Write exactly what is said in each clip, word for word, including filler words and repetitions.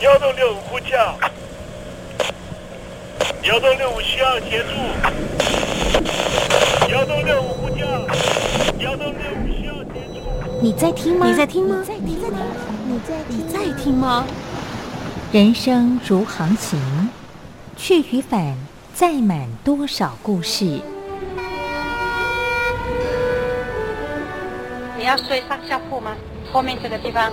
幺六六呼叫，幺六六五需要协助，幺六六五呼叫，幺六六五需要协助。你在听吗？你在听吗？你在听吗？你在你在听吗？人生如航行，去与返，载满多少故事。你要睡上下铺吗？后面这个地方。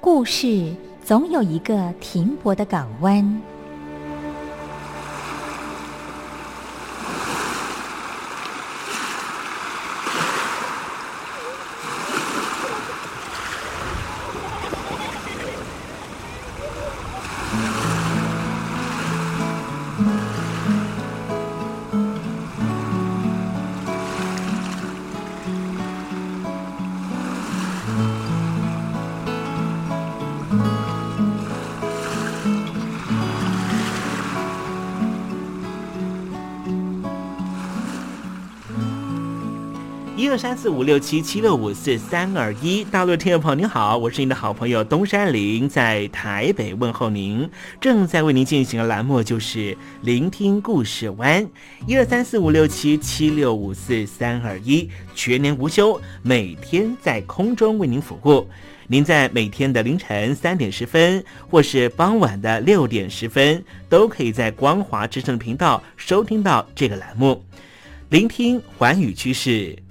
故事总有一个停泊的港湾。六三四五六七七六五四三二一，大陆听众朋友您好，我是您的好朋友东山林，在台北问候您。正在为您进行的栏目就是聆听故事湾，一二三四五六七七六五四三二一，全年无休，每天在空中为您服务。您在每天的凌晨三点十分，或是傍晚的六点十分，都可以在光华之声的频道收听到这个栏目。聆听寰宇趋势。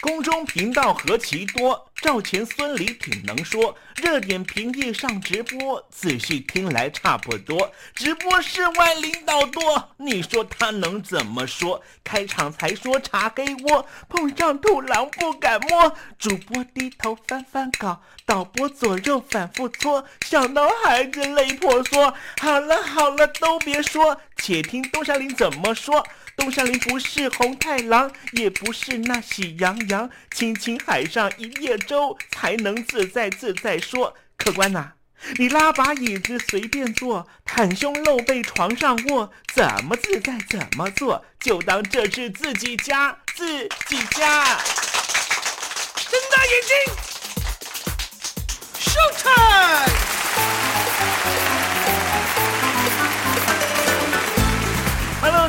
宫中频道何其多，赵钱孙李挺能说，热点评议上直播，仔细听来差不多。直播室外领导多，你说他能怎么说？开场才说查黑窝，碰上兔狼不敢摸。主播低头翻翻稿，导播左右反复搓，想到孩子泪婆娑。好了好了，都别说，且听东山林怎么说。东山林不是红太狼，也不是那喜羊羊，青青海上一叶舟，才能自在自在说。客官呐、啊，你拉把椅子随便坐，袒胸露背床上卧，怎么自在怎么做，就当这是自己家，自己家。睁大眼睛 ，show time！ Hello，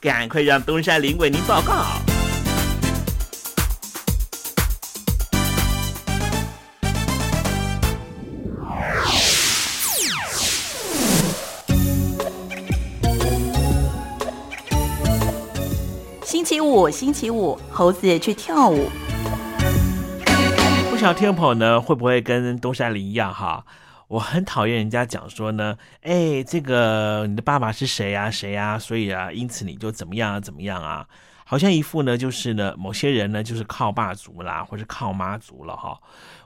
赶快让东山林为您报告。星期五，星期五，猴子去跳舞。不少听众朋友呢，会不会跟东山林一样哈？我很讨厌人家讲说呢，哎，这个你的爸爸是谁啊谁啊，所以啊，因此你就怎么样啊怎么样啊，好像一副呢就是呢某些人呢就是靠爸族啦，或是靠妈族了哈。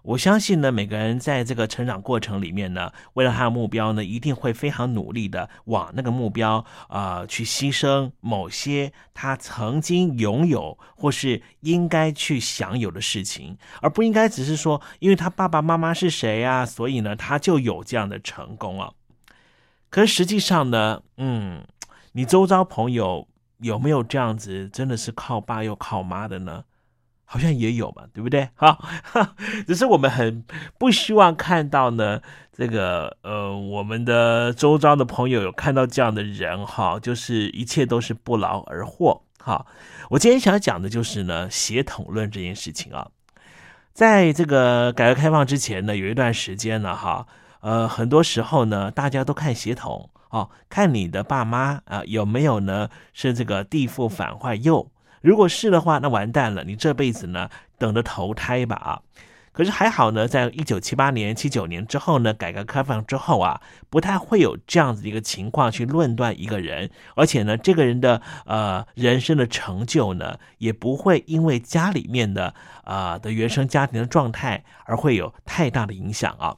我相信呢每个人在这个成长过程里面呢，为了他的目标呢，一定会非常努力的往那个目标啊、呃、去牺牲某些他曾经拥有或是应该去享有的事情，而不应该只是说因为他爸爸妈妈是谁啊，所以呢他就有这样的成功啊。可是实际上呢，嗯，你周遭朋友有没有这样子真的是靠爸又靠妈的呢？好像也有嘛，对不对？好，只是我们很不希望看到呢，这个呃，我们的周遭的朋友有看到这样的人哈，就是一切都是不劳而获。好，我今天想讲的就是呢，血统论这件事情啊。在这个改革开放之前呢，有一段时间呢，哈，呃，很多时候呢，大家都看血统哦，看你的爸妈啊、呃、有没有呢是这个地父反坏右。如果是的话，那完蛋了，你这辈子呢等着投胎吧啊！可是还好呢，在一九七八年、七九年之后呢，改革开放之后啊，不太会有这样子的一个情况去论断一个人，而且呢，这个人的呃人生的成就呢，也不会因为家里面的啊、呃、的原生家庭的状态而会有太大的影响啊。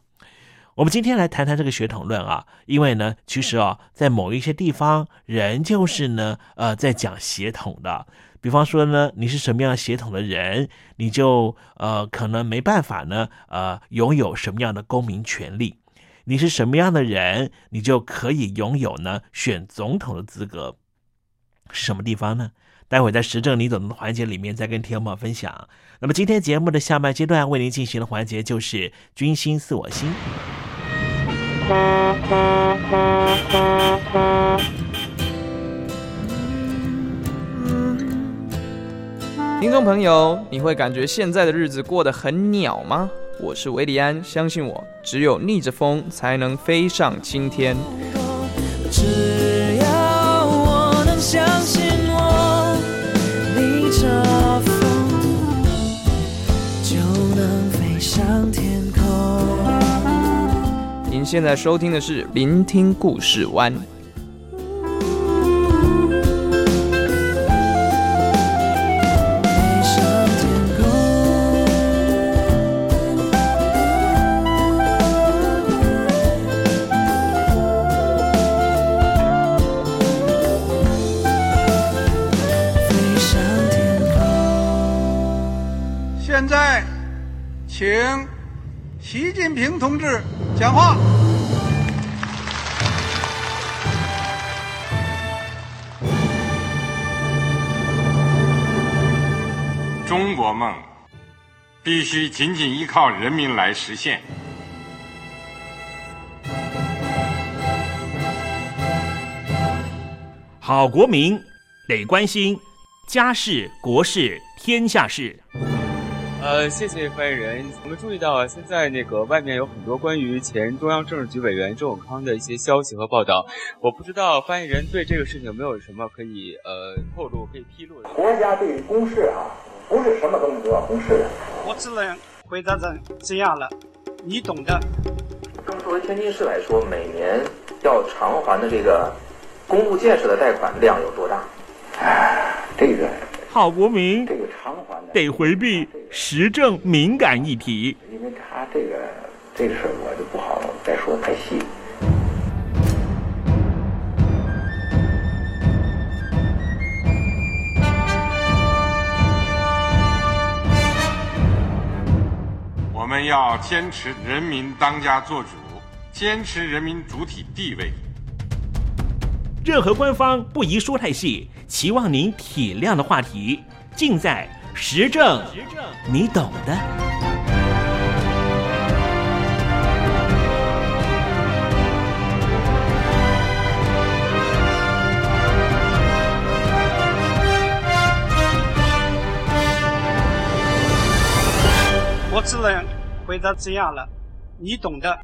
我们今天来谈谈这个血统论啊，因为呢，其实啊，在某一些地方，人就是呢，呃，在讲血统的。比方说呢，你是什么样血统的人，你就呃，可能没办法呢，呃，拥有什么样的公民权利。你是什么样的人，你就可以拥有呢，选总统的资格。是什么地方呢？待会在时政你懂的环节里面再跟听众朋友分享。那么今天节目的下半阶段为您进行的环节就是君心似我心。听众朋友，你会感觉现在的日子过得很鸟吗？我是维里安，相信我，只有逆着风才能飞上青天。只要我能相信我，逆着风就能飞上天空。您现在收听的是聆听故事湾。请习近平同志讲话。中国梦必须紧紧依靠人民来实现。好国民得关心家事、国事、天下事。呃，谢谢发言人。我们注意到啊，现在那个外面有很多关于前中央政治局委员周永康的一些消息和报道，我不知道发言人对这个事情有没有什么可以呃透露、可以披露的。国家对于公示啊，不是什么东西都要公示的。我只能回答成这样了，你懂的。更作为天津市来说，每年要偿还的这个公路建设的贷款量有多大？哎，这个。好国民得回避时政敏感议题，因为他这个这个事我就不好再说太细。要坚持人民当家作主，坚持人民主体地位。任何官方不宜说太细，期望您体谅的话题，尽在时政，你懂的。我只能回答这样了，你懂的。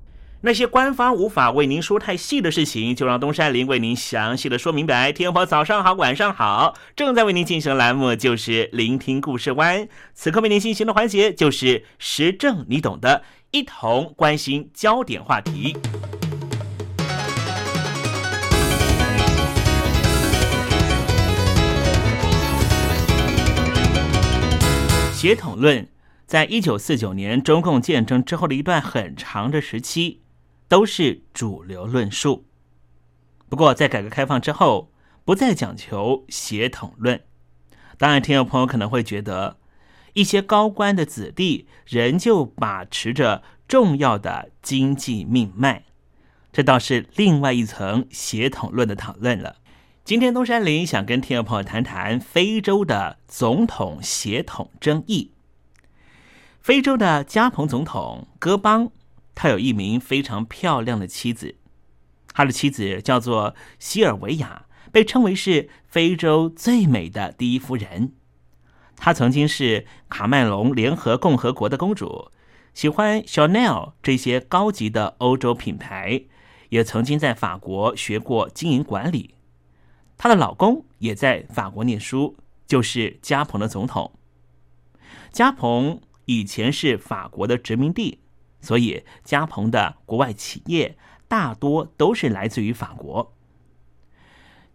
那些官方无法为您说太细的事情，就让东山林为您详细的说明白。天婆早上好，晚上好，正在为您进行的栏目就是聆听故事湾，此刻为您进行的环节就是时政你懂的，一同关心焦点话题。协同论在一九四九年中共建政之后的一段很长的时期都是主流论述，不过在改革开放之后不再讲求协同论。当然听众朋友可能会觉得一些高官的子弟仍旧把持着重要的经济命脉，这倒是另外一层协同论的讨论了。今天东山林想跟听众朋友谈谈非洲的总统协同争议。非洲的加蓬总统戈邦，他有一名非常漂亮的妻子，他的妻子叫做西尔维亚，被称为是非洲最美的第一夫人。她曾经是卡麦隆联合共和国的公主，喜欢 Chanel 这些高级的欧洲品牌，也曾经在法国学过经营管理。她的老公也在法国念书，就是加蓬的总统。加蓬以前是法国的殖民地，所以加蓬的国外企业大多都是来自于法国。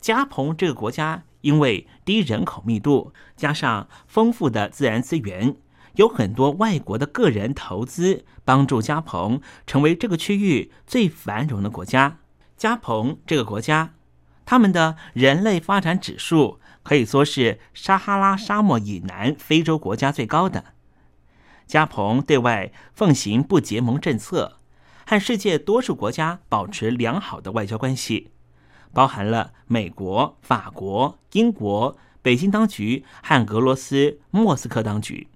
加蓬这个国家因为低人口密度，加上丰富的自然资源，有很多外国的个人投资，帮助加蓬成为这个区域最繁荣的国家。加蓬这个国家，他们的人类发展指数可以说是撒哈拉沙漠以南非洲国家最高的。加蓬对外奉行不结盟政策，和世界多数国家保持良好的外交关系，包含了美国、法国、英国、北京当局和俄罗斯莫斯科当局。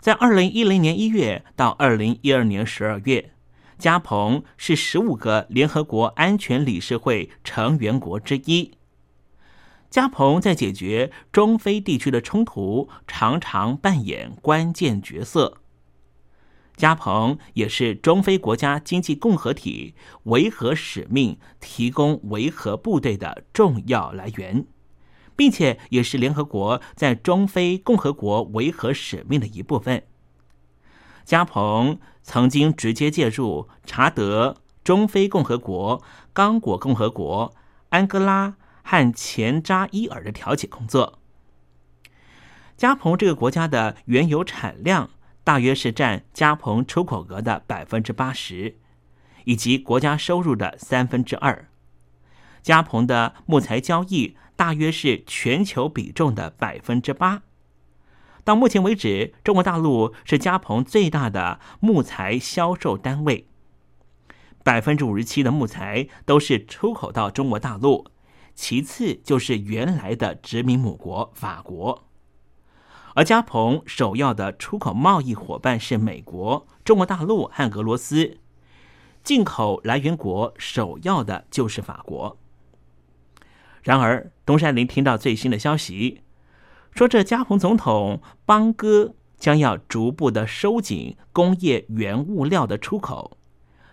在二零一零年一月到二零一二年十二月，加蓬是十五个联合国安全理事会成员国之一。加蓬在解决中非地区的冲突常常扮演关键角色。加蓬也是中非国家经济共和体维和使命提供维和部队的重要来源，并且也是联合国在中非共和国维和使命的一部分。加蓬曾经直接介入查德、中非共和国、刚果共和国、安哥拉和前扎伊尔的调解工作。加蓬这个国家的原油产量大约是占加蓬出口额的 百分之八十， 以及国家收入的 三分之二。 加蓬的木材交易大约是全球比重的 百分之八。 到目前为止，中国大陆是加蓬最大的木材销售单位， 百分之五十七 的木材都是出口到中国大陆，其次就是原来的殖民母国法国。而加蓬首要的出口贸易伙伴是美国、中国大陆和俄罗斯，进口来源国首要的就是法国。然而东山林听到最新的消息，说这加蓬总统邦戈将要逐步的收紧工业原物料的出口，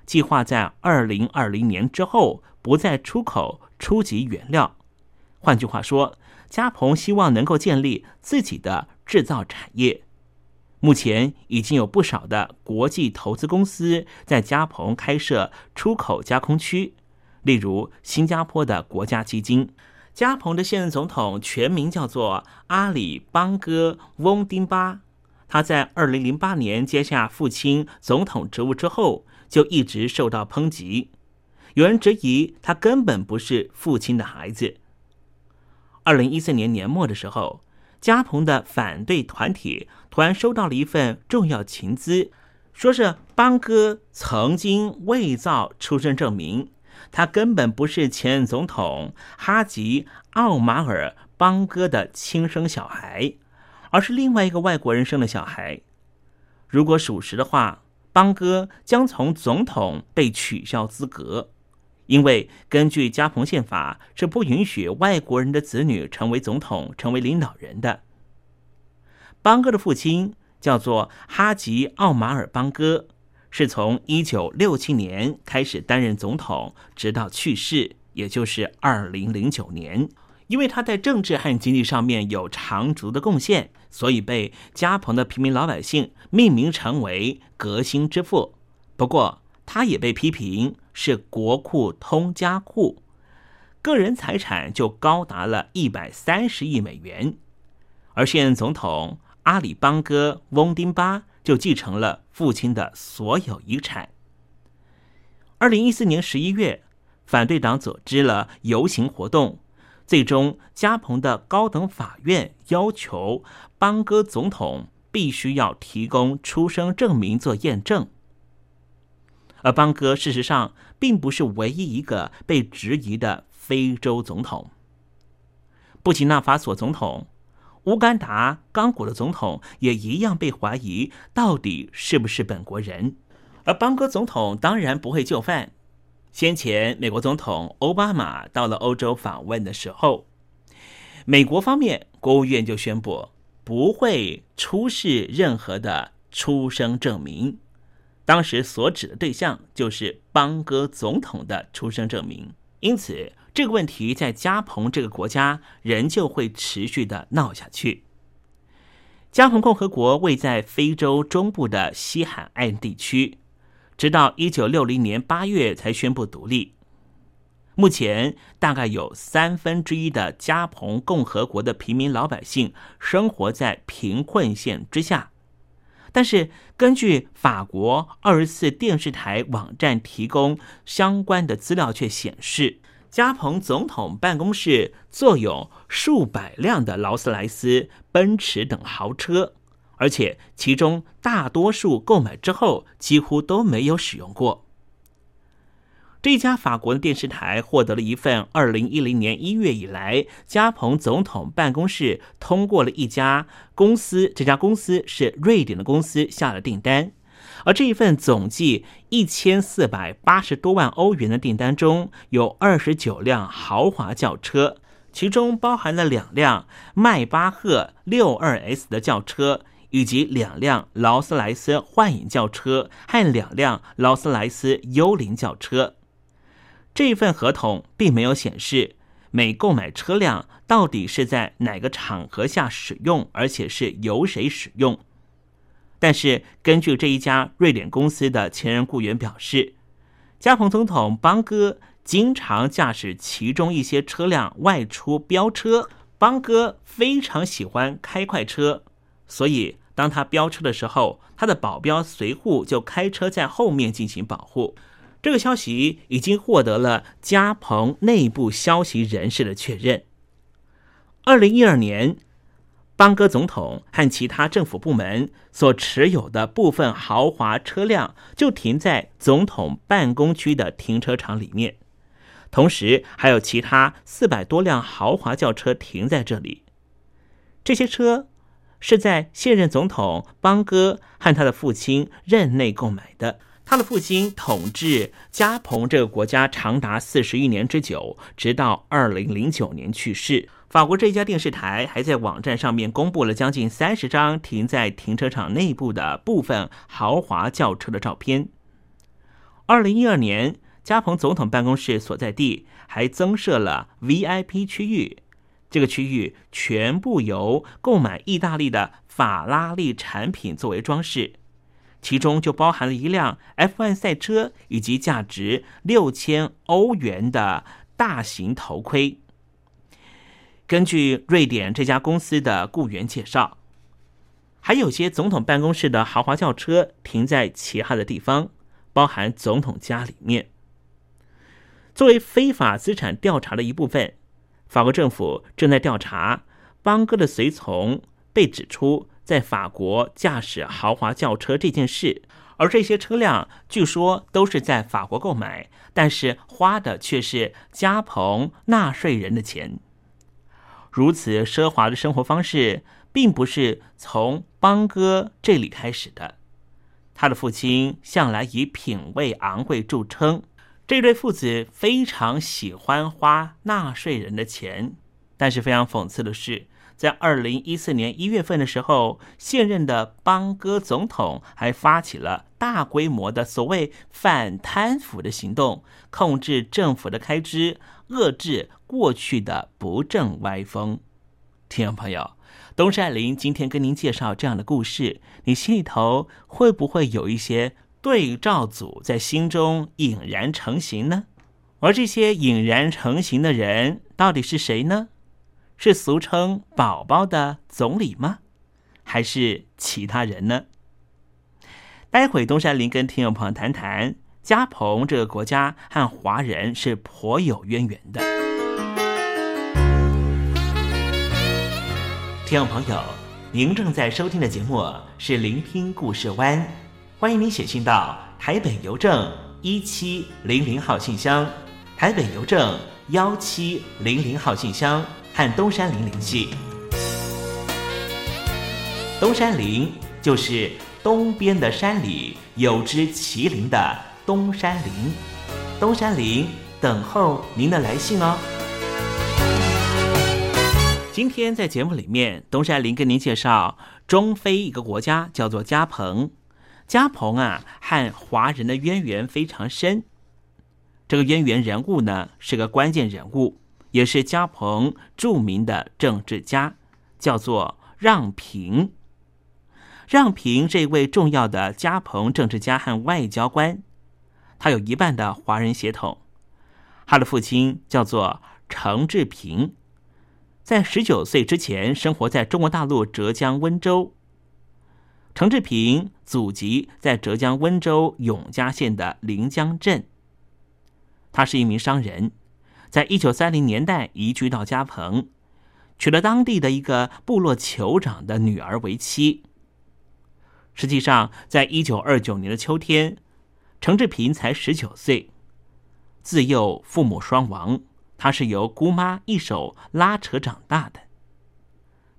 计划在二零二零年之后不再出口初级原料。换句话说，加蓬希望能够建立自己的制造产业。目前已经有不少的国际投资公司在加蓬开设出口加工区，例如新加坡的国家基金。加蓬的现任总统全名叫做阿里邦戈翁丁巴，他在二零零八年接下父亲总统职务之后就一直受到抨击，有人质疑他根本不是父亲的孩子。二零一四年年末的时候，加蓬的反对团体突然收到了一份重要情资，说是邦哥曾经伪造出生证明，他根本不是前总统哈吉奥马尔邦哥的亲生小孩，而是另外一个外国人生的小孩。如果属实的话，邦哥将从总统被取消资格，因为根据加蓬宪法是不允许外国人的子女成为总统、成为领导人的。邦哥的父亲叫做哈吉奥马尔邦哥，是从一九六七年开始担任总统，直到去世，也就是二零零九年。因为他在政治和经济上面有长足的贡献，所以被加蓬的平民老百姓命名成为革新之父。不过他也被批评是国库通家库，个人财产就高达了一百三十亿美元。而现总统阿里邦哥翁丁巴就继承了父亲的所有遗产。二零一四年十一月，反对党组织了游行活动，最终加蓬的高等法院要求邦哥总统必须要提供出生证明做验证。而邦哥事实上并不是唯一一个被质疑的非洲总统。布吉纳法索总统、乌干达、刚果的总统也一样被怀疑到底是不是本国人，而邦哥总统当然不会就范。先前美国总统奥巴马到了欧洲访问的时候，美国方面国务院就宣布不会出示任何的出生证明，当时所指的对象就是邦哥总统的出生证明。因此这个问题在加蓬这个国家仍旧会持续的闹下去。加蓬共和国位在非洲中部的西海岸地区，直到一九六零年八月才宣布独立。目前大概有三分之一的加蓬共和国的平民老百姓生活在贫困线之下，但是根据法国二十四电视台网站提供相关的资料却显示，加蓬总统办公室坐有数百辆的劳斯莱斯、奔驰等豪车，而且其中大多数购买之后几乎都没有使用过。这家法国的电视台获得了一份二零一零年一月以来加蓬总统办公室通过了一家公司，这家公司是瑞典的公司下了订单，而这一份总计一千四百八十多万欧元的订单中，有二十九辆豪华轿车，其中包含了两辆迈巴赫 六二 S 的轿车，以及两辆劳斯莱斯幻影轿车和两辆劳斯莱斯幽灵轿车。这份合同并没有显示每购买车辆到底是在哪个场合下使用，而且是由谁使用。但是根据这一家瑞典公司的前任雇员表示，加蓬总统邦哥经常驾驶其中一些车辆外出飙车。邦哥非常喜欢开快车，所以当他飙车的时候，他的保镖随护就开车在后面进行保护。这个消息已经获得了加蓬内部消息人士的确认。二零一二年，邦哥总统和其他政府部门所持有的部分豪华车辆就停在总统办公区的停车场里面，同时还有其他四百多辆豪华轿车停在这里。这些车是在现任总统邦哥和他的父亲任内购买的。他的父亲统治加蓬这个国家长达四十一年之久，直到二零零九年去世。法国这家电视台还在网站上面公布了将近三十张停在停车场内部的部分豪华轿车的照片。二零一二年，加蓬总统办公室所在地还增设了 V I P 区域，这个区域全部由购买意大利的法拉利产品作为装饰，其中就包含了一辆 F 一 赛车以及价值六千欧元的大型头盔。根据瑞典这家公司的雇员介绍，还有些总统办公室的豪华轿车停在其他的地方，包含总统家里面。作为非法资产调查的一部分，法国政府正在调查邦哥的随从被指出在法国驾驶豪华轿车这件事，而这些车辆据说都是在法国购买，但是花的却是加蓬纳税人的钱。如此奢华的生活方式并不是从邦哥这里开始的，他的父亲向来以品味昂贵著称，这对父子非常喜欢花纳税人的钱。但是非常讽刺的是，在二零一四年一月份的时候，现任的邦哥总统还发起了大规模的所谓反贪腐的行动，控制政府的开支，遏制过去的不正歪风。听众朋友，东山林今天跟您介绍这样的故事，你心里头会不会有一些对照组在心中隐然成型呢？而这些隐然成型的人到底是谁呢？是俗称宝宝的总理吗？还是其他人呢？待会东山林跟听众朋友谈谈，加蓬这个国家和华人是颇有渊源的。听众朋友，您正在收听的节目是《聆听故事湾》，欢迎您写信到台北邮政一七零零号信箱，台北邮政幺七零零号信箱。和东山林联系，东山林就是东边的山里有只麒麟的东山林，东山林等候您的来信哦。今天在节目里面，东山林跟您介绍中非一个国家叫做加蓬。加蓬啊，和华人的渊源非常深。这个渊源人物呢，是个关键人物，也是加蓬著名的政治家，叫做让平。让平这位重要的加蓬政治家和外交官，他有一半的华人血统。他的父亲叫做程志平，在十九岁之前生活在中国大陆浙江温州。程志平祖籍在浙江温州永嘉县的临江镇，他是一名商人。在一九三零年代移居到加蓬，娶了当地的一个部落酋长的女儿为妻。实际上，在一九二九年的秋天，程志平才十九岁，自幼父母双亡，他是由姑妈一手拉扯长大的。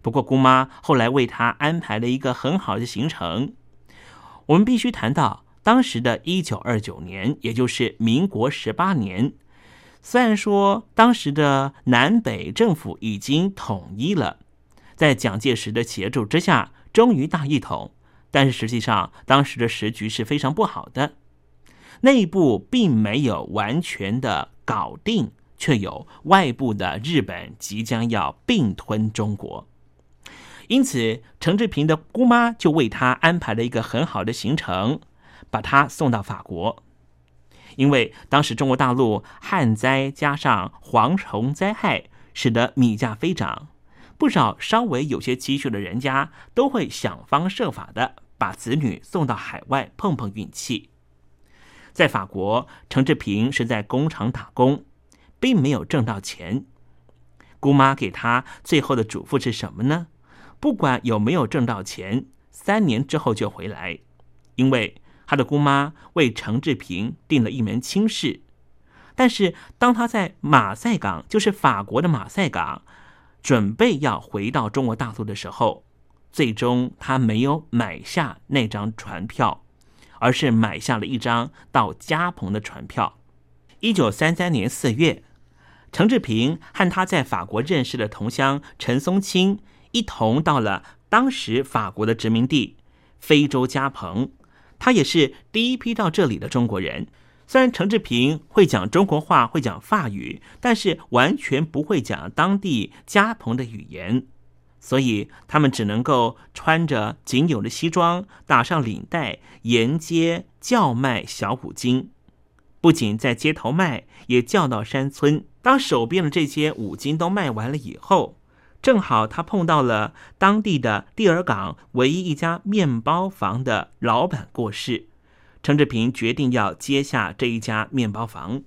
不过姑妈后来为他安排了一个很好的行程。我们必须谈到当时的一九二九年，也就是民国十八年。虽然说当时的南北政府已经统一了，在蒋介石的协助之下终于大一统，但是实际上当时的时局是非常不好的，内部并没有完全的搞定，却有外部的日本即将要并吞中国。因此程志平的姑妈就为他安排了一个很好的行程，把他送到法国。因为当时中国大陆旱灾加上蝗虫灾害，使得米价飞涨，不少稍微有些积蓄的人家都会想方设法的把子女送到海外碰碰运气。在法国，程志平是在工厂打工，并没有挣到钱。姑妈给他最后的嘱咐是什么呢？不管有没有挣到钱，三年之后就回来。因为他的姑妈为程志平定了一门亲事，但是当他在马赛港，就是法国的马赛港，准备要回到中国大陆的时候，最终他没有买下那张船票，而是买下了一张到加蓬的船票。一九三三年四月，程志平和他在法国认识的同乡陈松青一同到了当时法国的殖民地非洲加蓬。他也是第一批到这里的中国人。虽然程志平会讲中国话，会讲法语，但是完全不会讲当地加蓬的语言，所以他们只能够穿着仅有的西装，打上领带，沿街叫卖小五金。不仅在街头卖，也叫到山村。当手边的这些五金都卖完了以后，正好他碰到了当地的蒂尔港唯一一家面包房的老板过世，程志平决定要接下这一家面包房，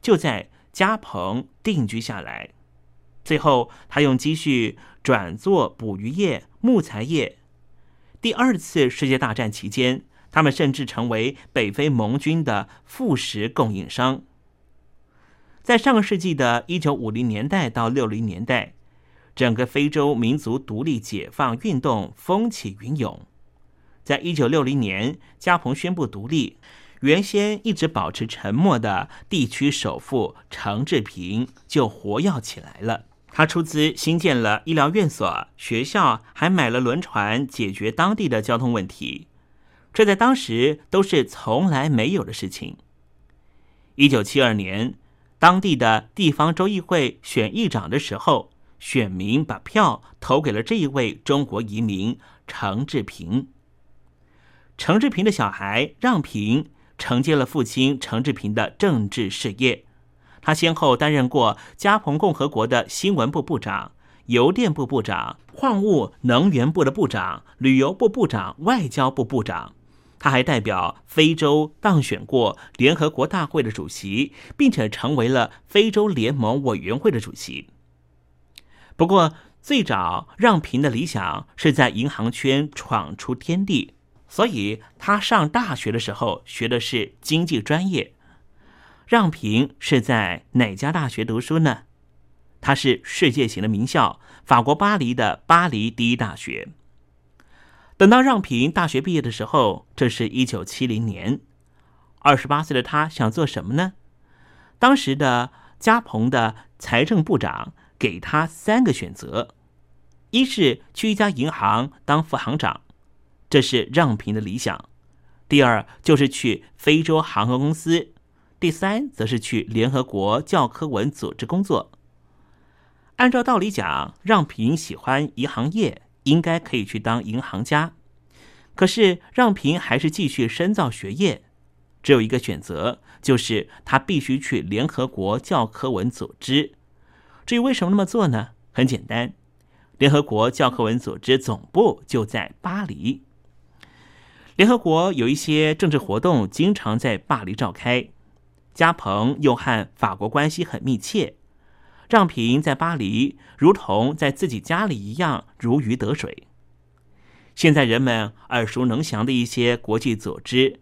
就在加蓬定居下来。最后他用积蓄转做捕鱼业、木材业。第二次世界大战期间，他们甚至成为北非盟军的副食供应商。在上个世纪的一九五零年代到六零年代，整个非洲民族独立解放运动风起云涌。在一九六零年，加蓬宣布独立，原先一直保持沉默的地区首富程志平就活跃起来了。他出资新建了医疗院所、学校，还买了轮船解决当地的交通问题，这在当时都是从来没有的事情。一九七二年，当地的地方州议会选议长的时候，选民把票投给了这一位中国移民程志平。程志平的小孩让平承接了父亲程志平的政治事业，他先后担任过加蓬共和国的新闻部部长、邮电部部长、矿物能源部的部长、旅游部部长、外交部部长。他还代表非洲当选过联合国大会的主席，并且成为了非洲联盟委员会的主席。不过，最早让平的理想是在银行圈闯出天地，所以他上大学的时候学的是经济专业。让平是在哪家大学读书呢？他是世界型的名校，法国巴黎的巴黎第一大学。等到让平大学毕业的时候，这是一九七零年，二十八岁的他想做什么呢？当时的加蓬的财政部长给他三个选择，一是去一家银行当副行长，这是让平的理想；第二就是去非洲航空公司；第三则是去联合国教科文组织工作。按照道理讲，让平喜欢银行业，应该可以去当银行家，可是让平还是继续深造学业，只有一个选择，就是他必须去联合国教科文组织。至于为什么那么做呢？很简单，联合国教科文组织总部就在巴黎，联合国有一些政治活动经常在巴黎召开，加蓬又和法国关系很密切，让平在巴黎如同在自己家里一样如鱼得水。现在人们耳熟能详的一些国际组织，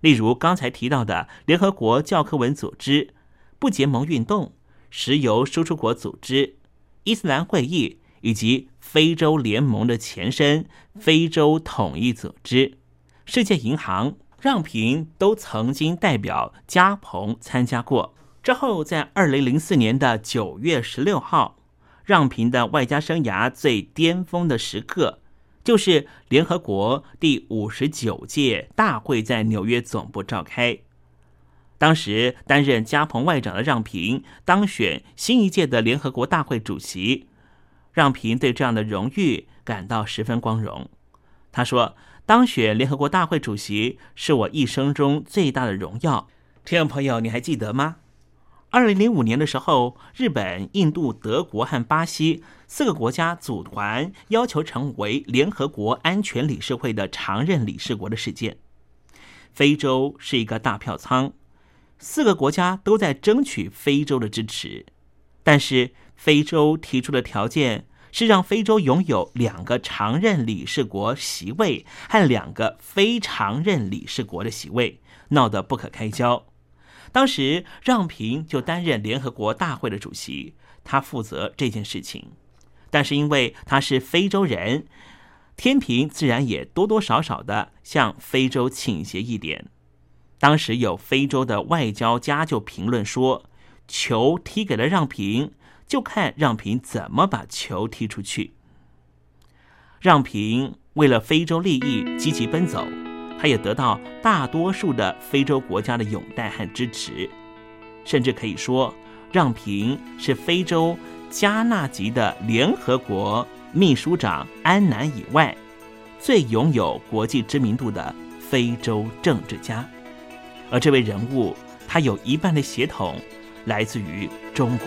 例如刚才提到的联合国教科文组织、不结盟运动、石油输出国组织、伊斯兰会议，以及非洲联盟的前身非洲统一组织、世界银行，让平都曾经代表加蓬参加过。之后在二零零四年的九月十六号，让平的外交生涯最巅峰的时刻，就是联合国第五十九届大会在纽约总部召开。当时担任加蓬外长的让平当选新一届的联合国大会主席，让平对这样的荣誉感到十分光荣。他说，当选联合国大会主席是我一生中最大的荣耀。听众朋友，你还记得吗？二零零五年的时候，日本、印度、德国和巴西四个国家组团要求成为联合国安全理事会的常任理事国的事件。非洲是一个大票仓，四个国家都在争取非洲的支持，但是非洲提出的条件是让非洲拥有两个常任理事国席位和两个非常任理事国的席位，闹得不可开交。当时让平就担任联合国大会的主席，他负责这件事情，但是因为他是非洲人，天平自然也多多少少的向非洲倾斜一点。当时有非洲的外交家就评论说，球踢给了让平，就看让平怎么把球踢出去。让平为了非洲利益积极奔走，他也得到大多数的非洲国家的拥戴和支持，甚至可以说，让平是非洲加纳籍的联合国秘书长安南以外，最拥有国际知名度的非洲政治家。而这位人物，他有一半的血统来自于中国。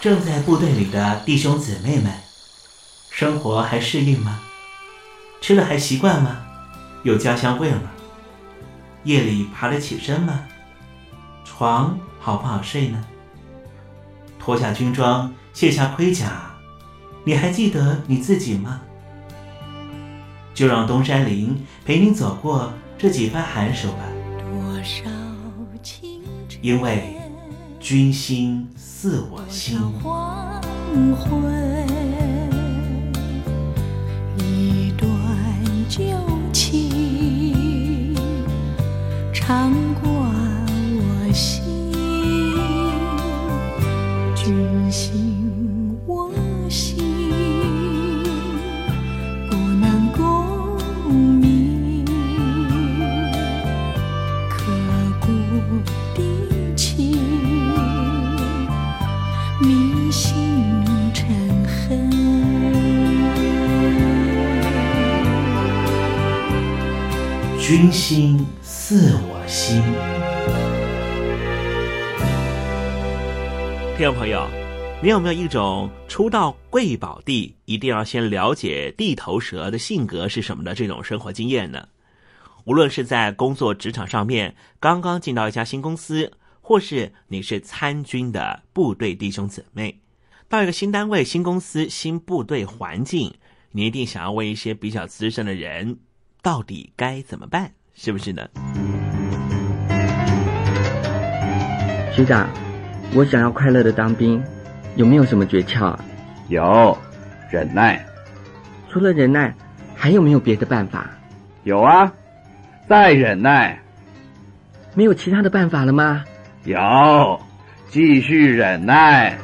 正在部队里的弟兄姊妹们，生活还适应吗？吃了还习惯吗？有家乡味吗？夜里爬得起身吗？床好不好睡呢？脱下军装，卸下盔甲，你还记得你自己吗？就让东山林陪你走过这几番寒暑吧。因为君心似我心。一段旧情长过我心，君心我心，不能共鸣。刻骨的情，铭心成恨。君心似我心。听众朋友，你有没有一种初到贵宝地一定要先了解地头蛇的性格是什么的这种生活经验呢？无论是在工作职场上面，刚刚进到一家新公司，或是你是参军的部队弟兄姊妹，到一个新单位、新公司、新部队环境，你一定想要问一些比较资深的人到底该怎么办，是不是呢？学长，我想要快乐的当兵，有没有什么诀窍啊？有，忍耐。除了忍耐，还有没有别的办法？有啊，再忍耐。没有其他的办法了吗？有，继续忍耐。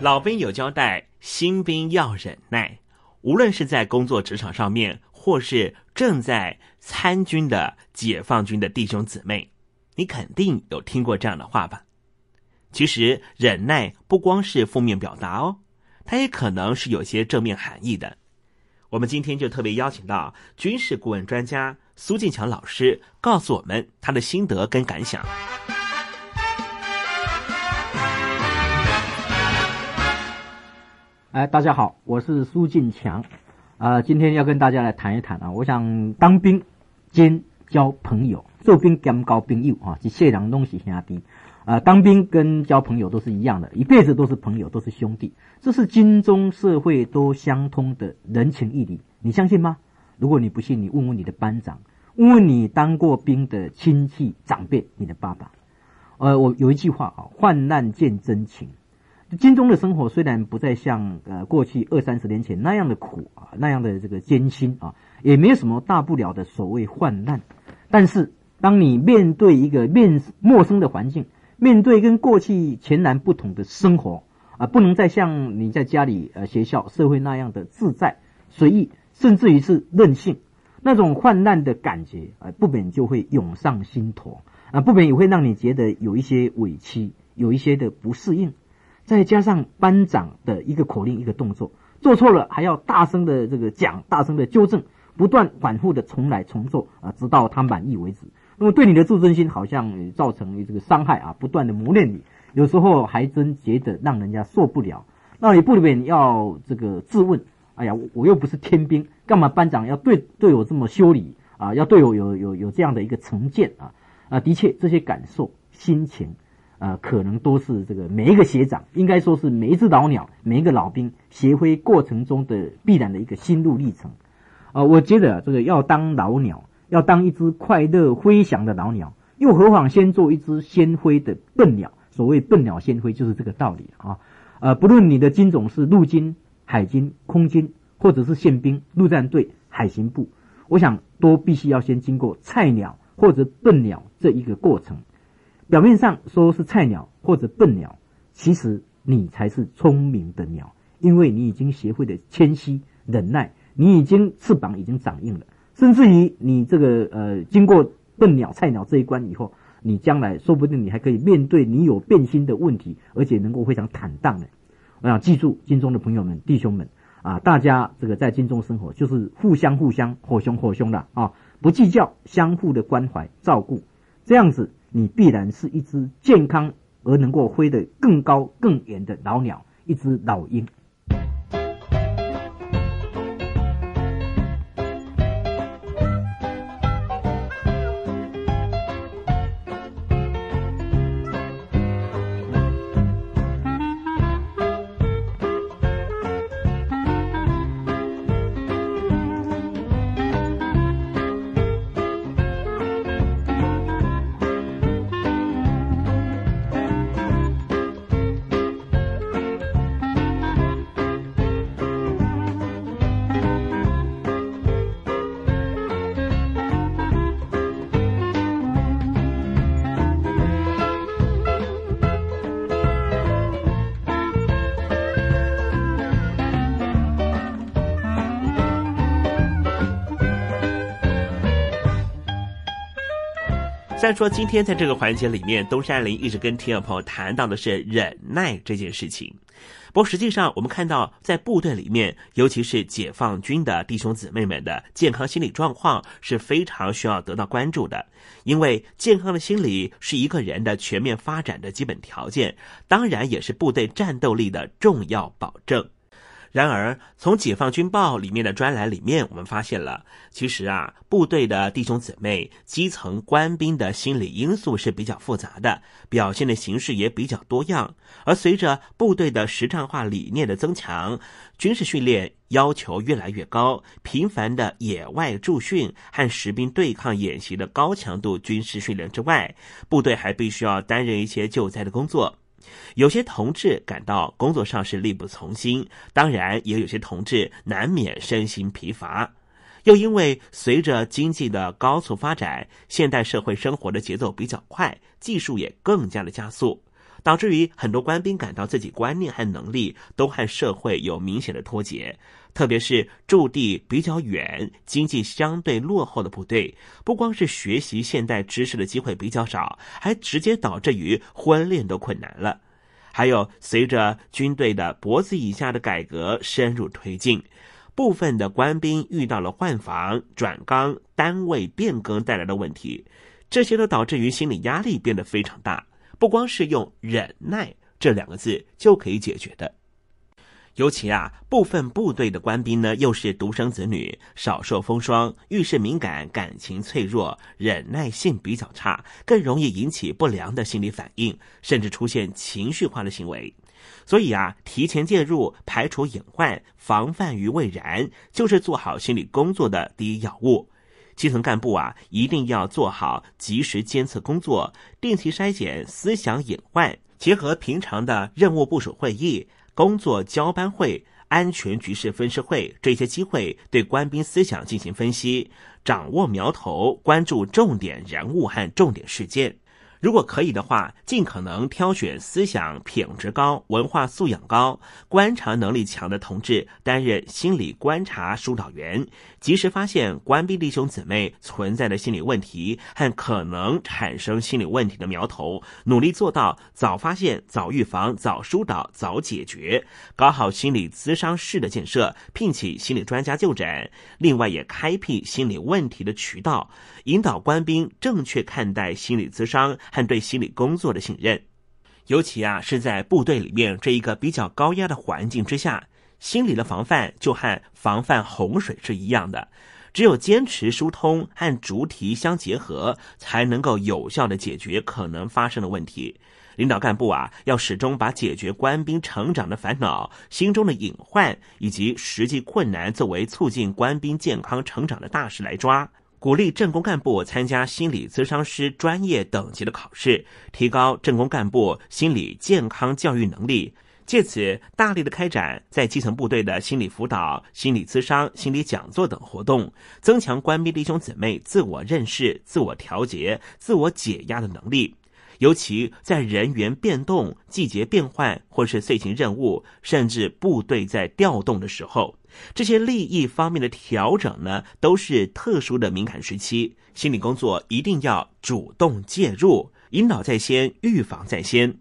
老兵有交代，新兵要忍耐。无论是在工作职场上面，或是正在参军的解放军的弟兄姊妹，你肯定有听过这样的话吧？其实忍耐不光是负面表达哦，它也可能是有些正面含义的。我们今天就特别邀请到军事顾问专家苏进强老师，告诉我们他的心得跟感想。哎，大家好，我是苏进强，呃，今天要跟大家来谈一谈啊，我想当兵兼交朋友，做兵兼交朋友啊，这些两东西很低。呃，当兵跟交朋友都是一样的，一辈子都是朋友，都是兄弟，这是军中社会都相通的人情义理，你相信吗？如果你不信，你问问你的班长，问问你当过兵的亲戚长辈，你的爸爸。呃，我有一句话啊，患难见真情。军中的生活虽然不再像呃过去二三十年前那样的苦啊，那样的这个艰辛啊，也没有什么大不了的所谓患难，但是当你面对一个面陌生的环境，面对跟过去全然不同的生活啊、呃，不能再像你在家里、呃、学校、社会那样的自在随意，甚至于是任性，那种患难的感觉啊、呃，不免就会涌上心头啊、呃，不免也会让你觉得有一些委屈，有一些的不适应。再加上班长的一个口令、一个动作，做错了还要大声的这个讲，大声的纠正，不断反复的重来重做啊、呃，直到他满意为止。那么对你的自尊心好像造成这个伤害啊，不断的磨练你，有时候还真觉得让人家受不了，那你不免要这个质问：哎呀，我又不是天兵，干嘛班长要对对我这么修理啊？要对我有有有这样的一个成见啊？啊，的确，这些感受、心情，呃，可能都是这个每一个学长，应该说是每一只老鸟、每一个老兵学会过程中的必然的一个心路历程。啊、呃，我觉得、啊、这个要当老鸟。要当一只快乐飞翔的老鸟，又何妨先做一只先飞的笨鸟？所谓笨鸟先飞，就是这个道理啊。呃，不论你的军种是陆军、海军、空军，或者是宪兵、陆战队、海巡部，我想都必须要先经过菜鸟或者笨鸟这一个过程。表面上说是菜鸟或者笨鸟，其实你才是聪明的鸟，因为你已经学会了谦虚忍耐，你已经翅膀已经长硬了，甚至于你这个呃经过笨鸟菜鸟这一关以后，你将来说不定你还可以面对你有变心的问题，而且能够非常坦荡的。我想记住金钟的朋友们弟兄们啊，大家这个在金钟生活就是互相互相火熊火熊啦啊，不计较，相互的关怀照顾，这样子你必然是一只健康而能够飞得更高更远的老鸟，一只老鹰。虽然说今天在这个环节里面，东山林一直跟听众朋友谈到的是忍耐这件事情，不过实际上我们看到在部队里面，尤其是解放军的弟兄姊妹们的健康心理状况是非常需要得到关注的，因为健康的心理是一个人的全面发展的基本条件，当然也是部队战斗力的重要保证。然而从解放军报里面的专栏里面，我们发现了其实啊，部队的弟兄姊妹基层官兵的心理因素是比较复杂的，表现的形式也比较多样，而随着部队的实战化理念的增强，军事训练要求越来越高，频繁的野外驻训和实兵对抗演习的高强度军事训练之外，部队还必须要担任一些救灾的工作。有些同志感到工作上是力不从心，当然也有些同志难免身心疲乏。又因为随着经济的高速发展，现代社会生活的节奏比较快，技术也更加的加速，导致于很多官兵感到自己观念和能力都和社会有明显的脱节，特别是驻地比较远、经济相对落后的部队，不光是学习现代知识的机会比较少，还直接导致于婚恋都困难了。还有随着军队的脖子以下的改革深入推进，部分的官兵遇到了换防、转岗、单位变更带来的问题，这些都导致于心理压力变得非常大，不光是用忍耐这两个字就可以解决的。尤其啊，部分部队的官兵呢，又是独生子女，少受风霜，遇事敏感，感情脆弱，忍耐性比较差，更容易引起不良的心理反应，甚至出现情绪化的行为。所以啊，提前介入，排除隐患，防范于未然，就是做好心理工作的第一要务。基层干部啊，一定要做好及时监测工作，定期筛检思想隐患，结合平常的任务部署会议、工作交班会、安全局势分析会这些机会，对官兵思想进行分析，掌握苗头，关注重点人物和重点事件。如果可以的话，尽可能挑选思想品质高、文化素养高、观察能力强的同志担任心理观察疏导员，及时发现官兵弟兄姊妹存在的心理问题和可能产生心理问题的苗头，努力做到早发现、早预防、早疏导、早解决，搞好心理咨商室的建设，聘请心理专家就诊，另外也开辟心理问题的渠道，引导官兵正确看待心理咨商和对心理工作的信任。尤其啊，是在部队里面这一个比较高压的环境之下，心理的防范就和防范洪水是一样的，只有坚持疏通和主题相结合，才能够有效的解决可能发生的问题。领导干部啊，要始终把解决官兵成长的烦恼、心中的隐患以及实际困难作为促进官兵健康成长的大事来抓，鼓励政工干部参加心理咨商师专业等级的考试，提高政工干部心理健康教育能力，借此大力的开展在基层部队的心理辅导、心理咨商、心理讲座等活动，增强官兵弟兄姊妹自我认识、自我调节、自我解压的能力。尤其在人员变动、季节变换或是遂行任务，甚至部队在调动的时候，这些利益方面的调整呢，都是特殊的敏感时期，心理工作一定要主动介入，引导在先，预防在先。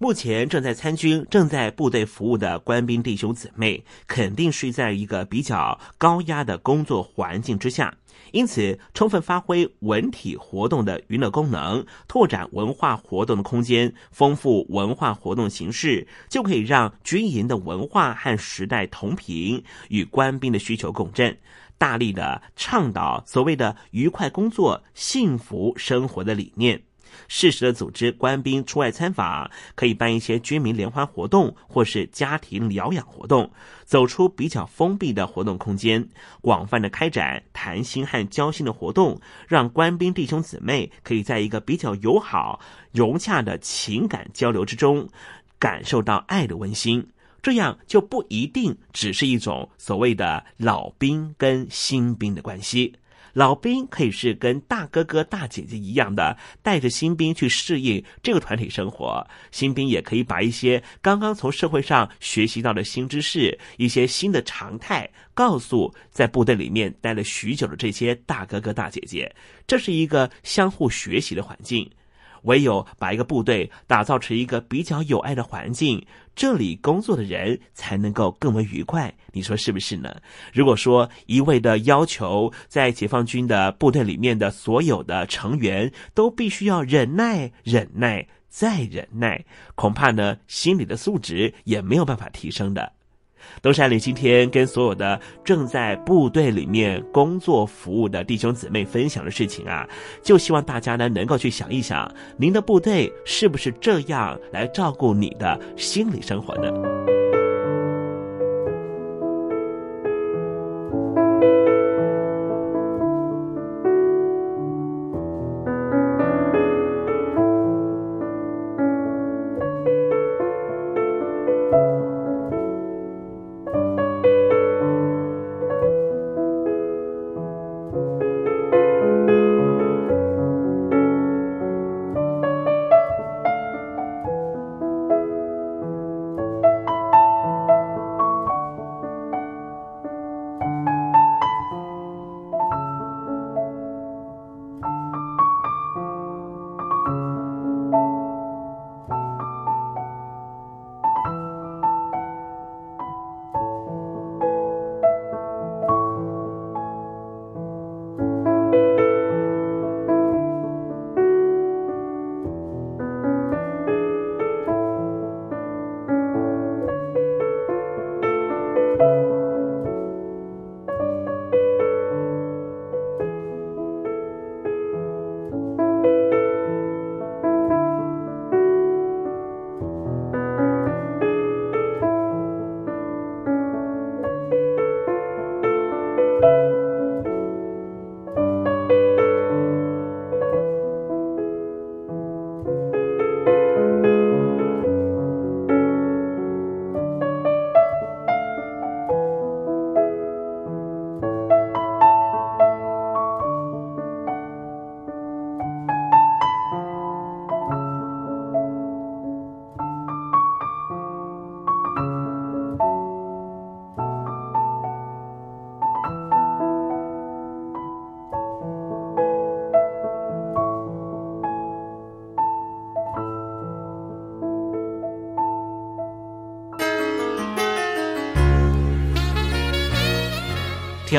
目前正在参军、正在部队服务的官兵弟兄姊妹，肯定是在一个比较高压的工作环境之下，因此充分发挥文体活动的娱乐功能，拓展文化活动的空间，丰富文化活动形式，就可以让军营的文化和时代同频，与官兵的需求共振，大力的倡导所谓的愉快工作、幸福生活的理念。适时的组织官兵出外参访，可以办一些军民联欢活动或是家庭疗养活动，走出比较封闭的活动空间，广泛的开展谈心和交心的活动，让官兵弟兄姊妹可以在一个比较友好融洽的情感交流之中感受到爱的温馨，这样就不一定只是一种所谓的老兵跟新兵的关系。老兵可以是跟大哥哥大姐姐一样的带着新兵去适应这个团体生活，新兵也可以把一些刚刚从社会上学习到的新知识、一些新的常态告诉在部队里面待了许久的这些大哥哥大姐姐，这是一个相互学习的环境。唯有把一个部队打造成一个比较有爱的环境，这里工作的人才能够更为愉快，你说是不是呢？如果说一味的要求在解放军的部队里面的所有的成员都必须要忍耐、忍耐、再忍耐，恐怕呢心理的素质也没有办法提升的。东山里今天跟所有的正在部队里面工作服务的弟兄姊妹分享的事情啊，就希望大家呢能够去想一想，您的部队是不是这样来照顾你的心理生活呢？听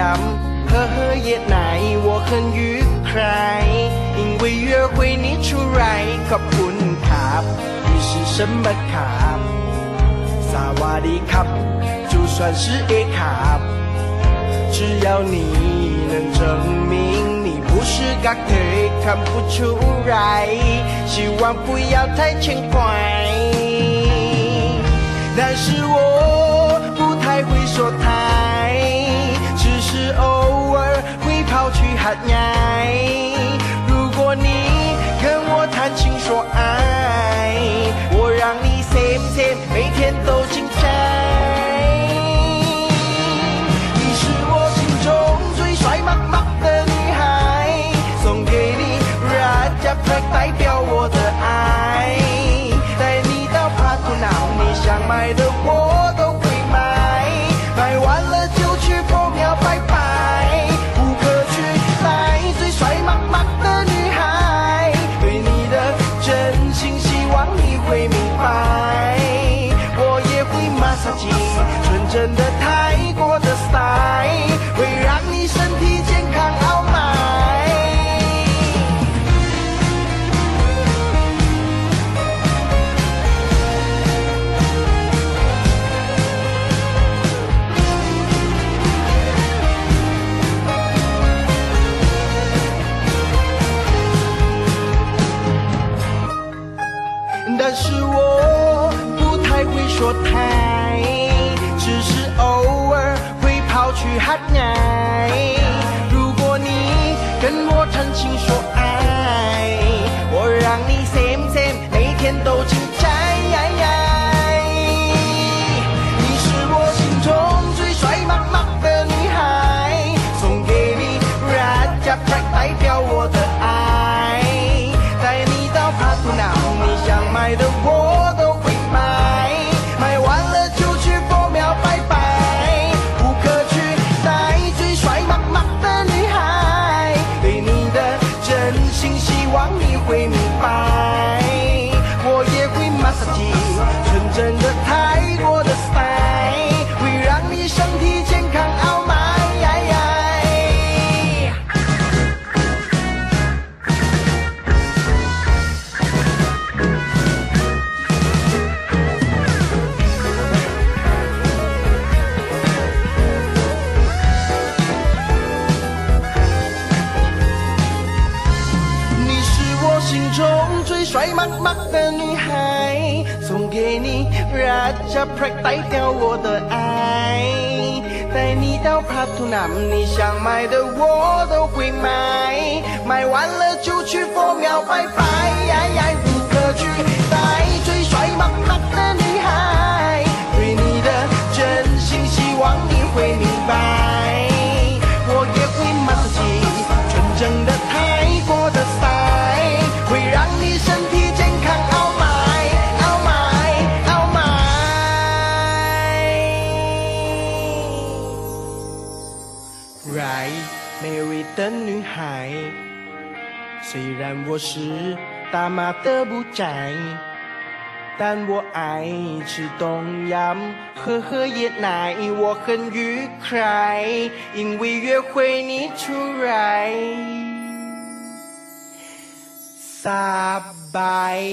ย้ํา呵呵夜奶我很愉快因为约会你出来ขอบคุณครับ你是什么ครับสวัสดีครับ就算是Aครับ只要你能证明你不是个腿看不出来希望不要太轻快但是我不太会说台只是偶尔会跑去喊爱如果你跟我谈情说爱我让你 same same 每天都精彩代表我的爱，带你到帕图瑙，你想买的我都会买，买完了就去破庙拜拜。无可取代最帅妈妈的女孩，对你的真心希望你会明白。我也会马杀鸡，纯真的泰国的 style， 会让你身体健康傲慢。但是我不太会说台，只是偶尔会跑去喊爱。如果你跟我谈情说爱，我让你 same same 每天都精彩。你是我心中最帅妈妈的女孩，送给你 Raja Pride 代表我的爱，带你到帕图瑙。想买的我都会买，买完了就去佛庙拜拜。无可取代最帅妈妈的女孩，对你的真心希望你会明白。我也会马杀鸡，纯真的泰国的 style， 会让你身体健康傲慢。帅妈妈的女孩，送给你 Raja Pride 代表我的爱，带你到帕图南，你想买的我都会买，买完了就去佛庙拜拜。无可取代最帅妈妈的女孩，对你的真心希望你会明白，我也会马杀鸡，纯正的泰国的 style， 会让你身体健康傲慢傲慢傲慢 Right Mary 的女孩，虽然我是大马的不宅，但我爱吃东阳喝喝椰奶，我很愉快因为约会你出来撒拜。